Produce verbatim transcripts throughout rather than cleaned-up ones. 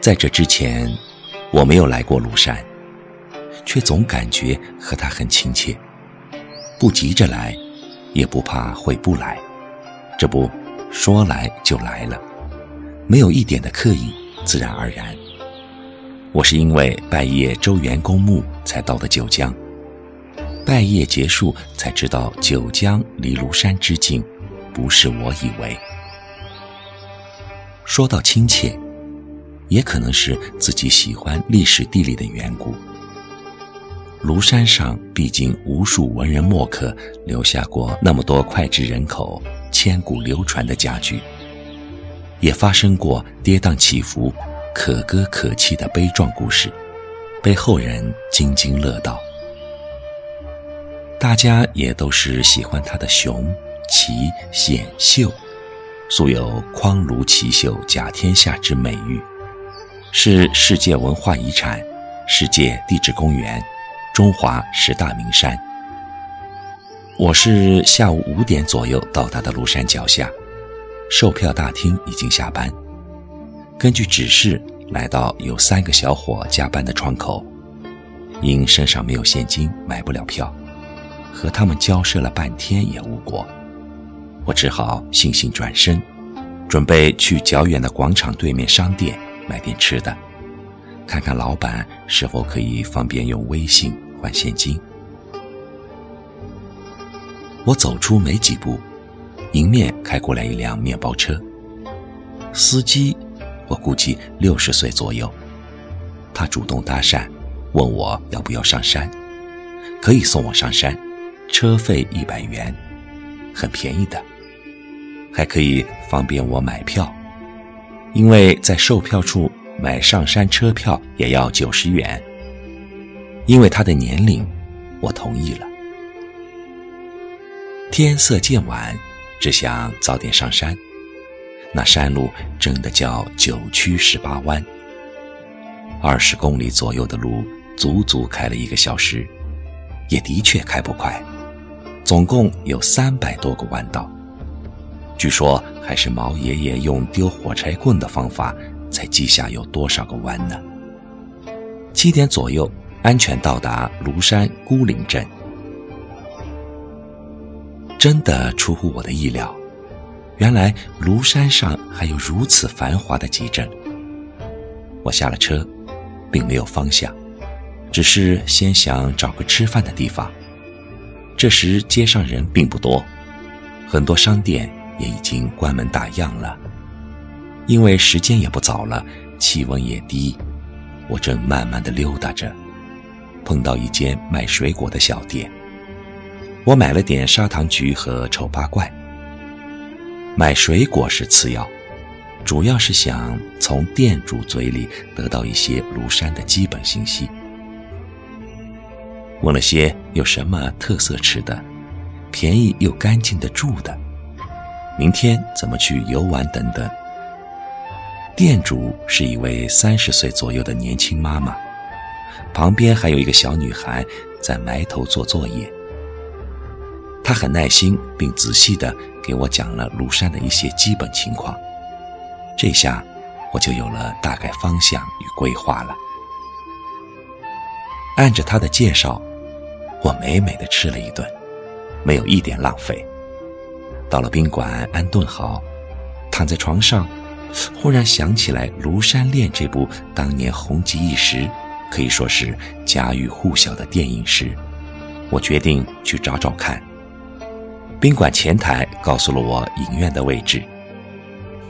在这之前，我没有来过庐山，却总感觉和它很亲切，不急着来，也不怕回不来。这不，说来就来了，没有一点的刻意，自然而然。我是因为拜谒周元公墓才到的九江，拜谒结束才知道九江离庐山之近，不是我以为。说到亲切，也可能是自己喜欢历史地理的缘故。庐山上毕竟无数文人墨客留下过那么多脍炙人口、千古流传的佳句，也发生过跌宕起伏、可歌可泣的悲壮故事，被后人津津乐道。大家也都是喜欢他的雄、奇、险、秀，素有匡庐奇秀甲天下之美誉，是世界文化遗产、世界地质公园、中华十大名山。我是下午五点左右到达的庐山脚下，售票大厅已经下班，根据指示来到有三个小伙加班的窗口，因身上没有现金买不了票，和他们交涉了半天也无果，我只好悻悻转身，准备去较远的广场对面商店买点吃的，看看老板是否可以方便用微信换现金。我走出没几步，迎面开过来一辆面包车，司机我估计六十岁左右，他主动搭讪，问我要不要上山，可以送我上山，车费一百元，很便宜的，还可以方便我买票，因为在售票处买上山车票也要九十元。因为他的年龄，我同意了。天色渐晚，只想早点上山，那山路真的叫九曲十八弯，二十公里左右的路足足开了一个小时，也的确开不快，总共有三百多个弯道，据说还是毛爷爷用丢火柴棍的方法才记下有多少个弯呢。七点左右安全到达庐山孤岭镇。真的出乎我的意料，原来庐山上还有如此繁华的集镇。我下了车，并没有方向，只是先想找个吃饭的地方。这时街上人并不多，很多商店也已经关门打烊了。因为时间也不早了，气温也低，我正慢慢地溜达着，碰到一间卖水果的小店，我买了点砂糖橘和丑八怪。买水果是次要，主要是想从店主嘴里得到一些庐山的基本信息。问了些有什么特色吃的，便宜又干净的住的，明天怎么去游玩等等。店主是一位三十岁左右的年轻妈妈，旁边还有一个小女孩在埋头做作业。她很耐心并仔细地给我讲了庐山的一些基本情况，这下我就有了大概方向与规划了。按着她的介绍，我美美地吃了一顿，没有一点浪费。到了宾馆安顿好，躺在床上，忽然想起来《庐山恋》这部当年红极一时，可以说是家喻户晓的电影时，我决定去找找看。宾馆前台告诉了我影院的位置，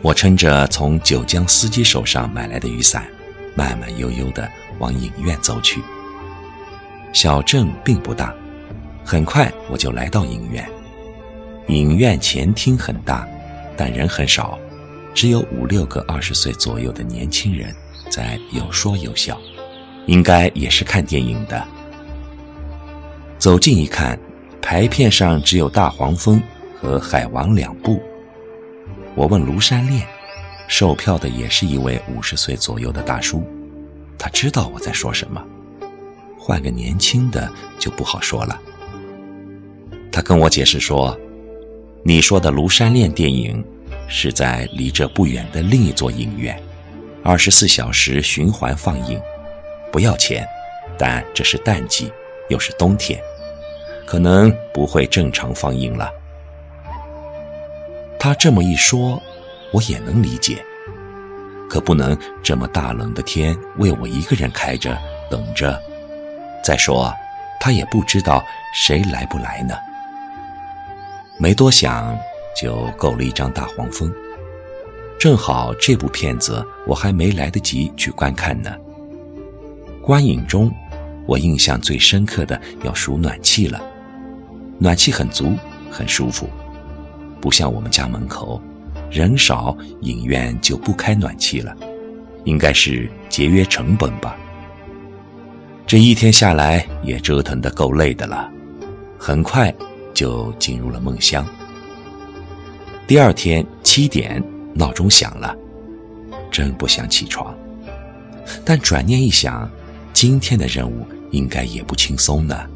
我撑着从九江司机手上买来的雨伞，慢慢悠悠地往影院走去。小镇并不大，很快我就来到影院。影院前厅很大，但人很少，只有五六个二十岁左右的年轻人在有说有笑，应该也是看电影的。走近一看，排片上只有《大黄蜂》和《海王》两部。我问《庐山恋》，售票的也是一位五十岁左右的大叔，他知道我在说什么，换个年轻的就不好说了。他跟我解释说，你说的《庐山恋》电影是在离这不远的另一座影院，二十四小时循环放映，不要钱，但这是淡季，又是冬天，可能不会正常放映了。他这么一说，我也能理解，可不能这么大冷的天为我一个人开着等着。再说他也不知道谁来不来呢。没多想就购了一张大黄蜂，正好这部片子我还没来得及去观看呢。观影中我印象最深刻的要数暖气了，暖气很足，很舒服，不像我们家门口人少，影院就不开暖气了，应该是节约成本吧。这一天下来也折腾得够累的了，很快就进入了梦乡。第二天七点闹钟响了，真不想起床，但转念一想，今天的任务应该也不轻松呢，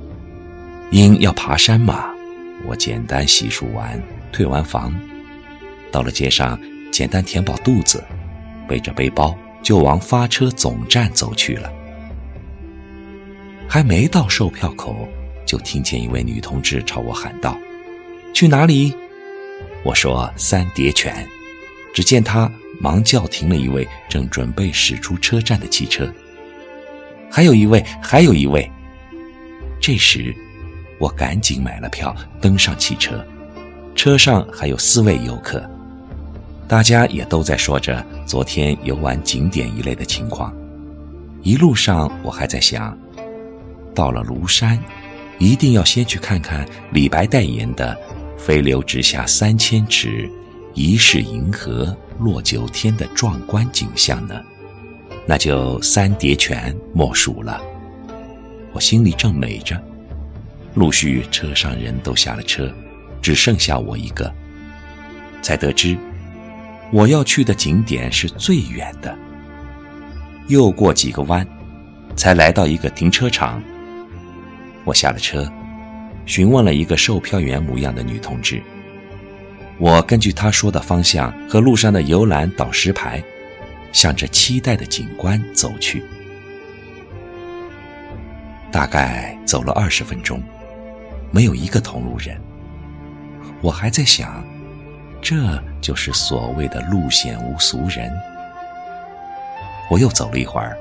因要爬山嘛。我简单洗漱完，退完房，到了街上简单填饱肚子，背着背包就往发车总站走去了。还没到售票口，就听见一位女同志朝我喊道：“去哪里？”我说：“三叠泉。”只见她忙叫停了一位正准备驶出车站的汽车。“还有一位，还有一位。”这时我赶紧买了票，登上汽车，车上还有四位游客，大家也都在说着昨天游玩景点一类的情况。一路上我还在想，到了庐山一定要先去看看李白代言的飞流直下三千尺，疑是银河落九天的壮观景象呢，那就三叠泉莫属了。我心里正美着，陆续车上人都下了车，只剩下我一个，才得知我要去的景点是最远的。又过几个弯才来到一个停车场，我下了车，询问了一个售票员模样的女同志。我根据她说的方向和路上的游览导师牌，向着期待的景观走去。大概走了二十分钟，没有一个同路人。我还在想，这就是所谓的路险无俗人。我又走了一会儿，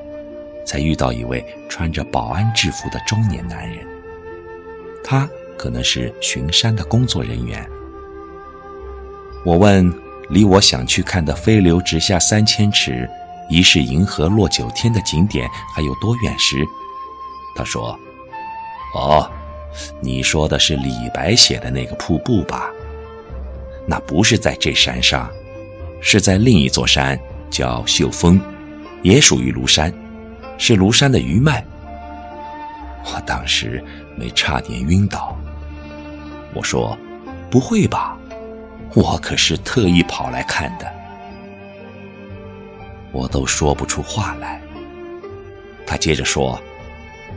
才遇到一位穿着保安制服的中年男人，他可能是巡山的工作人员。我问离我想去看的飞流直下三千尺，疑是银河落九天的景点还有多远时，他说：“哦，你说的是李白写的那个瀑布吧？那不是在这山上，是在另一座山，叫秀峰，也属于庐山，是庐山的余脉。”我当时没差点晕倒。我说：“不会吧，我可是特意跑来看的。”我都说不出话来。他接着说：“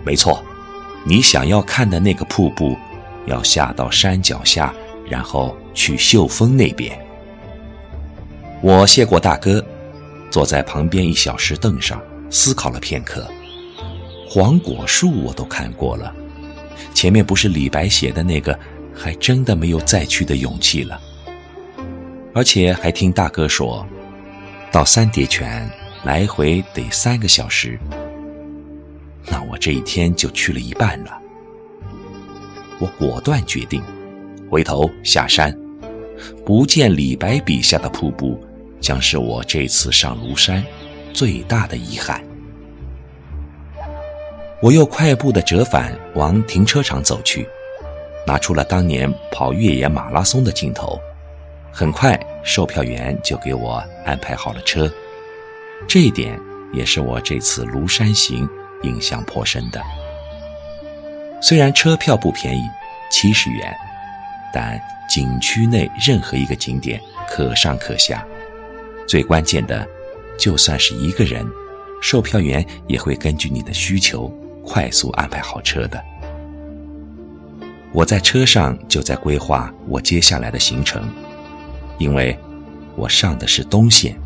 没错，你想要看的那个瀑布，要下到山脚下，然后去秀峰那边。”我谢过大哥，坐在旁边一小石凳上，思考了片刻。黄果树我都看过了，前面不是李白写的那个，还真的没有再去的勇气了。而且还听大哥说，到三叠泉来回得三个小时。那我这一天就去了一半了。我果断决定，回头下山，不见李白笔下的瀑布，将是我这次上庐山最大的遗憾。我又快步地折返往停车场走去，拿出了当年跑越野马拉松的镜头。很快售票员就给我安排好了车，这一点也是我这次庐山行印象颇深的。虽然车票不便宜，七十元，但景区内任何一个景点可上可下，最关键的就算是一个人，售票员也会根据你的需求快速安排好车的。我在车上就在规划我接下来的行程，因为我上的是东线，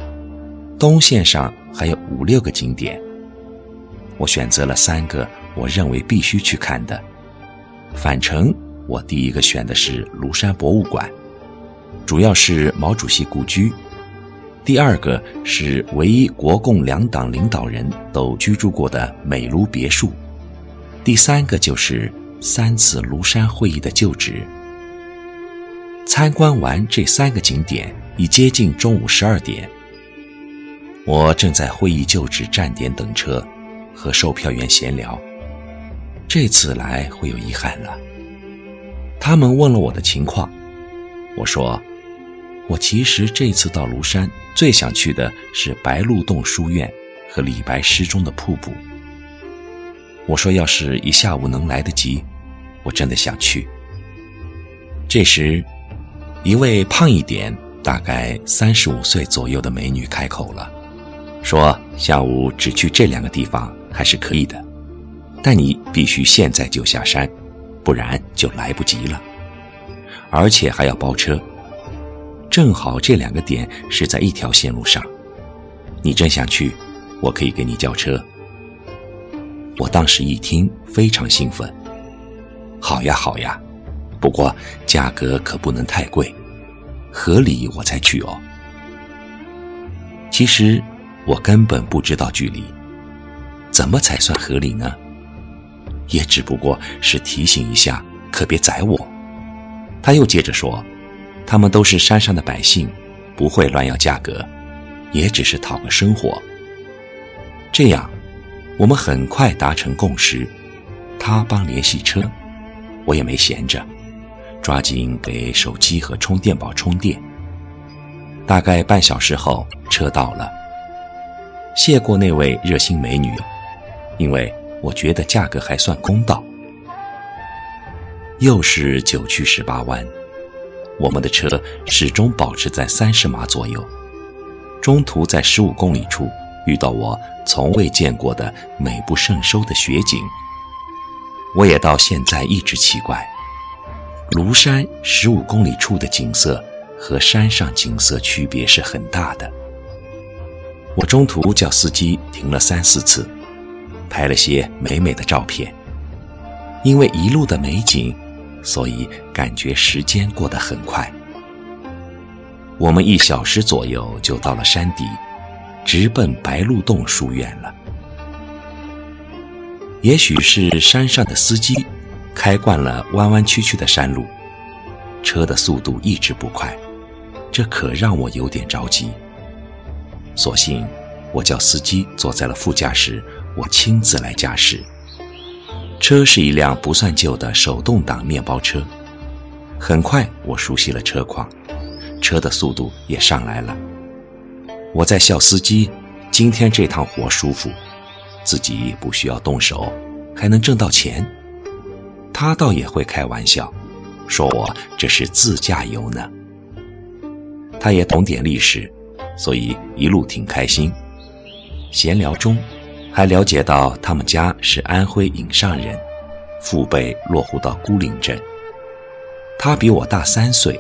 东线上还有五六个景点，我选择了三个我认为必须去看的。返程我第一个选的是庐山博物馆，主要是毛主席故居；第二个是唯一国共两党领导人都居住过的美庐别墅；第三个就是三次庐山会议的旧址。参观完这三个景点，已接近中午十二点，我正在会议旧址站点等车，和售票员闲聊。这次来会有遗憾了。他们问了我的情况，我说，我其实这次到庐山最想去的是白鹿洞书院和李白诗中的瀑布。我说要是一下午能来得及，我真的想去。这时，一位胖一点，大概三十五岁左右的美女开口了，说下午只去这两个地方还是可以的，但你必须现在就下山，不然就来不及了，而且还要包车。正好这两个点是在一条线路上，你真想去，我可以给你叫车。我当时一听非常兴奋，好呀好呀，不过价格可不能太贵，合理我才去哦。其实我根本不知道距离，怎么才算合理呢？也只不过是提醒一下，可别宰我。他又接着说，他们都是山上的百姓，不会乱要价格，也只是讨个生活。这样，我们很快达成共识，他帮联系车，我也没闲着，抓紧给手机和充电宝充电。大概半小时后，车到了。谢过那位热心美女，因为我觉得价格还算公道。又是九曲十八弯，我们的车始终保持在三十码左右，中途在十五公里处遇到我从未见过的美不胜收的雪景。我也到现在一直奇怪，庐山十五公里处的景色和山上景色区别是很大的。我中途叫司机停了三四次，拍了些美美的照片。因为一路的美景，所以感觉时间过得很快。我们一小时左右就到了山底，直奔白鹿洞书院了。也许是山上的司机开惯了弯弯曲曲的山路，车的速度一直不快，这可让我有点着急。所幸我叫司机坐在了副驾驶，我亲自来驾驶。车是一辆不算旧的手动挡面包车，很快我熟悉了车况，车的速度也上来了。我在笑司机，今天这趟活舒服，自己不需要动手，还能挣到钱。他倒也会开玩笑，说我这是自驾游呢。他也懂点历史，所以一路挺开心。闲聊中还了解到他们家是安徽颍上人，父辈落户到牯岭镇。他比我大三岁，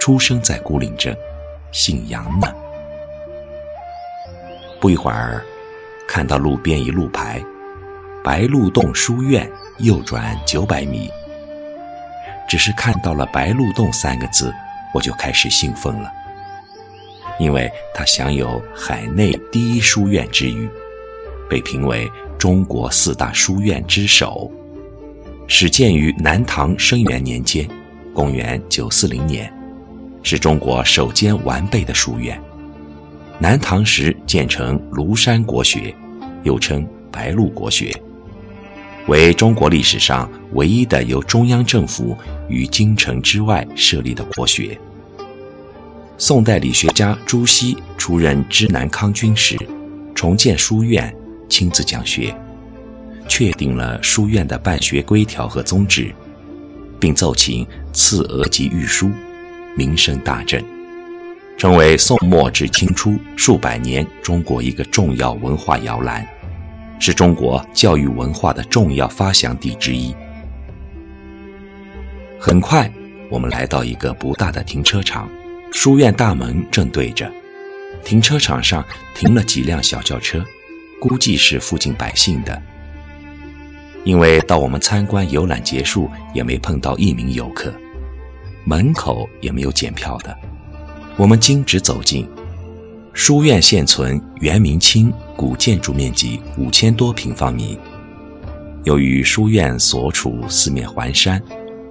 出生在牯岭镇，姓杨呢。不一会儿，看到路边一路牌，白鹿洞书院右转九百米。只是看到了白鹿洞三个字，我就开始兴奋了，因为它享有海内第一书院之誉，被评为中国四大书院之首，始建于南唐生元年间，公元九四零年，是中国首间完备的书院。南唐时建成庐山国学，又称白鹿国学，为中国历史上唯一的由中央政府于京城之外设立的国学。宋代理学家朱熹出任知南康军时，重建书院，亲自讲学，确定了书院的办学规条和宗旨，并奏请赐额及御书，名声大振，成为宋末至清初数百年中国一个重要文化摇篮，是中国教育文化的重要发祥地之一。很快我们来到一个不大的停车场，书院大门正对着，停车场上停了几辆小轿车，估计是附近百姓的，因为到我们参观游览结束也没碰到一名游客，门口也没有检票的。我们径直走进书院，现存元明清古建筑面积五千多平方米。由于书院所处四面环山，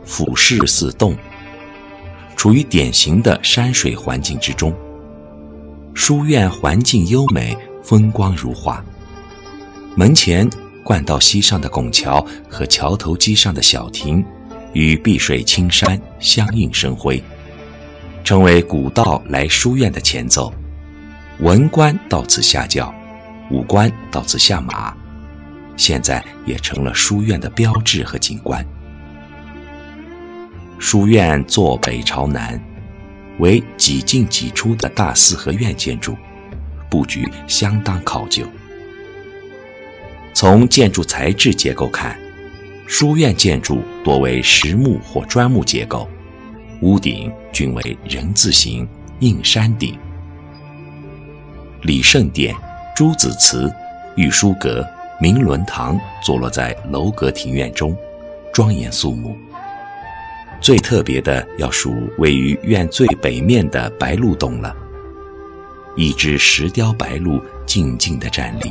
俯视四洞，处于典型的山水环境之中。书院环境优美，风光如画。门前灌到溪上的拱桥和桥头基上的小亭，与碧水青山相映生辉，成为古道来书院的前奏。文官到此下轿，武官到此下马，现在也成了书院的标志和景观。书院坐北朝南，为几进几出的大四合院建筑，布局相当考究。从建筑材质结构看，书院建筑多为实木或砖木结构，屋顶均为人字形硬山顶。李圣殿、朱子祠、御书阁、明伦堂坐落在楼阁庭院中，庄严肃穆。最特别的要数位于院最北面的白鹿洞了，一只石雕白鹿静静地站立，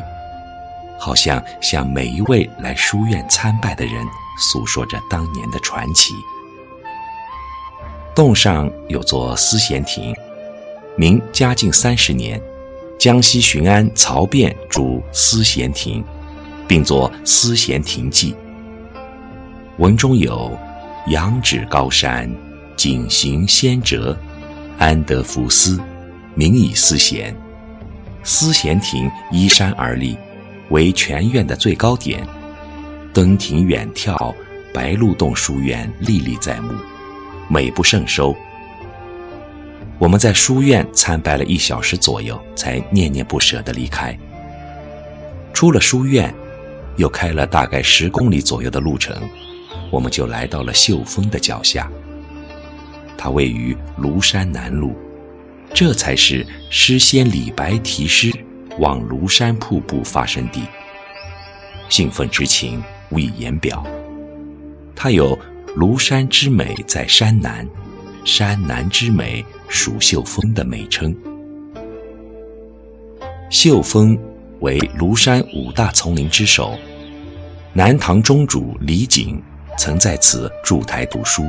好像向每一位来书院参拜的人诉说着当年的传奇。洞上有座思贤亭，明嘉靖三十年江西巡按曹卞著思贤亭，并作《思贤亭记》，文中有仰指高山，景行仙哲，安得福思，名以思贤。思贤亭依山而立，为全院的最高点，登亭远眺，白鹿洞书院历历在目，美不胜收。我们在书院参拜了一小时左右，才念念不舍地离开。出了书院，又开了大概十公里左右的路程，我们就来到了秀峰的脚下。它位于庐山南麓，这才是诗仙李白题诗往庐山瀑布发生地，兴奋之情无以言表。它有庐山之美在山南，山南之美属秀峰的美称。秀峰为庐山五大丛林之首，南唐中主李璟曾在此驻台读书。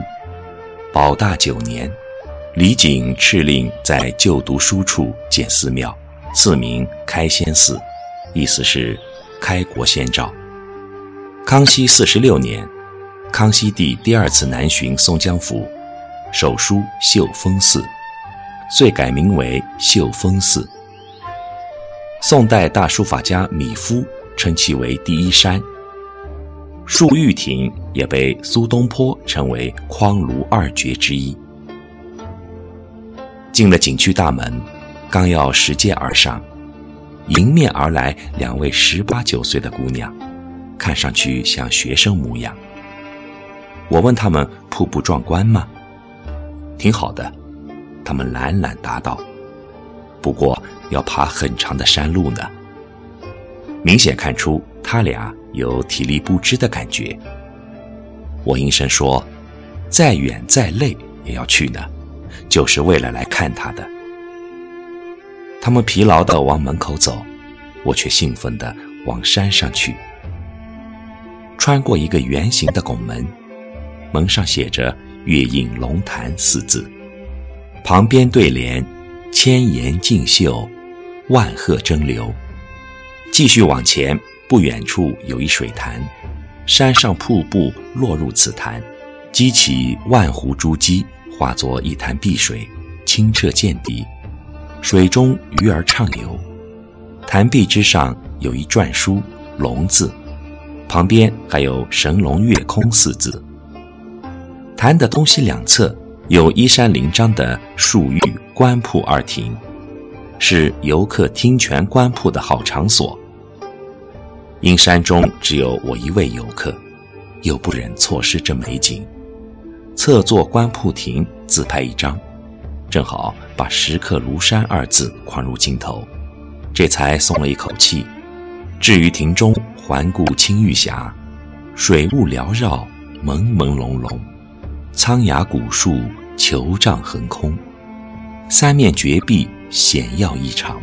保大九年，李璟敕令在旧读书处建寺庙，赐名开先寺，意思是开国先兆。康熙四十六年，康熙帝第二次南巡松江府，手书秀峰寺，遂改名为秀峰寺。宋代大书法家米夫称其为第一山。漱玉亭也被苏东坡称为匡庐二绝之一。进了景区大门，刚要拾阶而上，迎面而来两位十八九岁的姑娘，看上去像学生模样。我问他们瀑布壮观吗？挺好的，他们懒懒答道，不过要爬很长的山路呢。明显看出他俩有体力不支的感觉。我应声说，再远再累也要去呢，就是为了来看他的。他们疲劳地往门口走，我却兴奋地往山上去。穿过一个圆形的拱门，门上写着月映龙潭四字，旁边对联千岩竞秀，万壑争流。继续往前，不远处有一水潭，山上瀑布落入此潭，激起万湖珠玑，化作一潭碧水，清澈见底。水中鱼儿畅游，潭壁之上有一篆书龙字，旁边还有神龙跃空四字。潭的东西两侧有依山临张的漱玉、观瀑二亭，是游客听泉观瀑的好场所。因山中只有我一位游客，又不忍错失这美景，侧坐观瀑亭自拍一张，正好把食客如山二字框入心头，这才松了一口气。至于庭中环顾青玉峡，水雾缭绕，朦朦胧胧，苍崖古树虬帐横空，三面绝壁险要异常。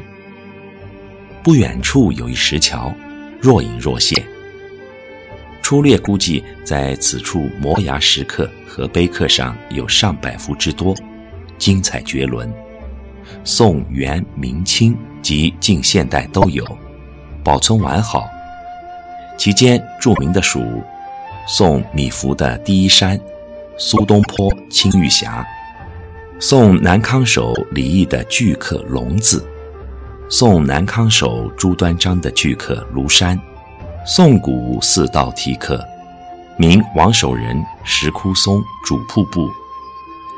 不远处有一石桥，若隐若现，粗略估计在此处磨牙石刻和碑刻上有上百幅之多，精彩绝伦，宋元明清及近现代都有，保存完好。其间著名的属宋米芾的第一山、苏东坡青玉峡、宋南康守李益的巨刻龙字、宋南康守朱端璋的巨刻庐山、宋古四道题刻，明王守仁、石窟松、主瀑布、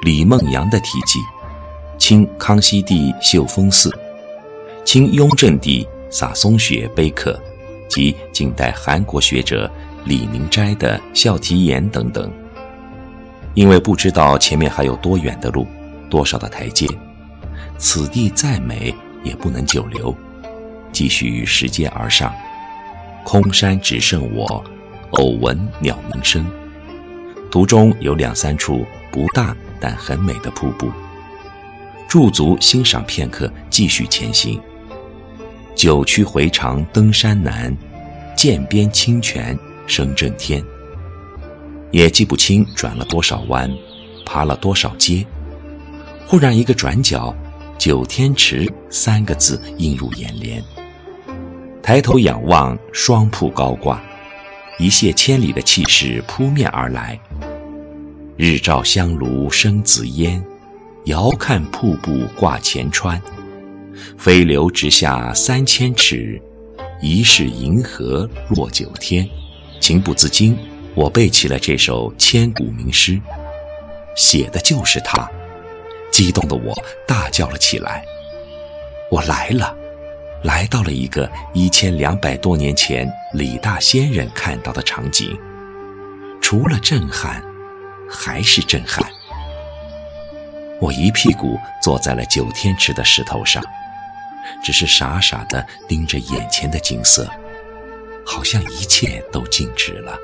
李梦阳的题记，清康熙帝秀峰寺、清雍正帝洒松雪碑刻及近代韩国学者李明斋的孝题岩等等。因为不知道前面还有多远的路，多少的台阶，此地再美也不能久留，继续拾阶而上。空山只剩我，偶闻鸟鸣声。途中有两三处不大但很美的瀑布，驻足欣赏片刻，继续前行。九曲回肠登山难，涧边清泉声震天。也记不清转了多少弯，爬了多少阶，忽然一个转角，九天池三个字映入眼帘。抬头仰望，双瀑高挂，一泻千里的气势扑面而来。日照香炉生紫烟，遥看瀑布挂前川，飞流直下三千尺，疑是银河落九天。情不自禁，我背起了这首千古名诗，写的就是它。激动的我大叫了起来，我来了，来到了一个一千两百多年前李大仙人看到的场景，除了震撼还是震撼。我一屁股坐在了九天池的石头上，只是傻傻地盯着眼前的景色，好像一切都静止了。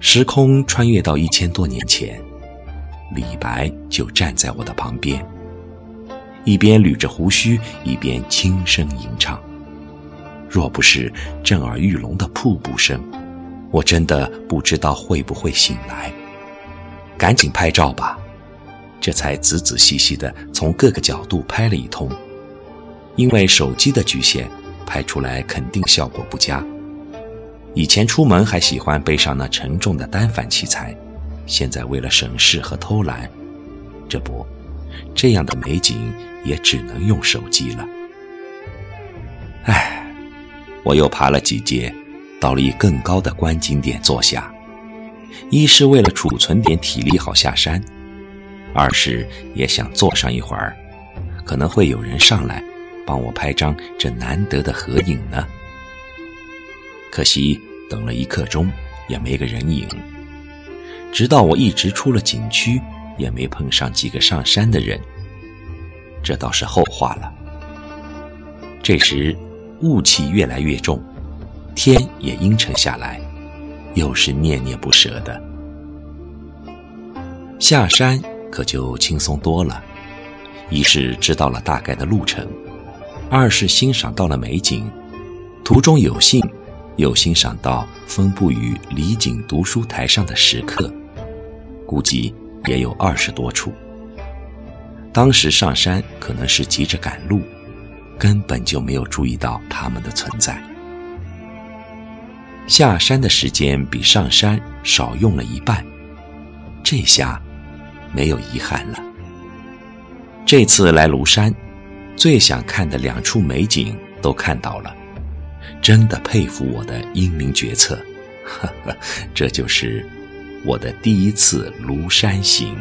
时空穿越到一千多年前，李白就站在我的旁边，一边捋着胡须，一边轻声吟唱。若不是震耳欲聋的瀑布声，我真的不知道会不会醒来。赶紧拍照吧，这才仔仔细细地从各个角度拍了一通。因为手机的局限，拍出来肯定效果不佳。以前出门还喜欢背上那沉重的单反器材，现在为了省事和偷懒，这不，这样的美景也只能用手机了。唉，我又爬了几阶，到了一更高的观景点坐下，一是为了储存点体力好下山，二是也想坐上一会儿，可能会有人上来帮我拍张这难得的合影呢。可惜等了一刻钟也没个人影，直到我一直出了景区，也没碰上几个上山的人，这倒是后话了。这时雾气越来越重，天也阴沉下来，又是念念不舍的。下山可就轻松多了，一是知道了大概的路程，二是欣赏到了美景，途中有幸又欣赏到分布于李景读书台上的石刻，估计也有二十多处。当时上山可能是急着赶路，根本就没有注意到它们的存在。下山的时间比上山少用了一半，这下没有遗憾了。这次来庐山，最想看的两处美景都看到了，真的佩服我的英明决策，呵呵，这就是我的第一次庐山行。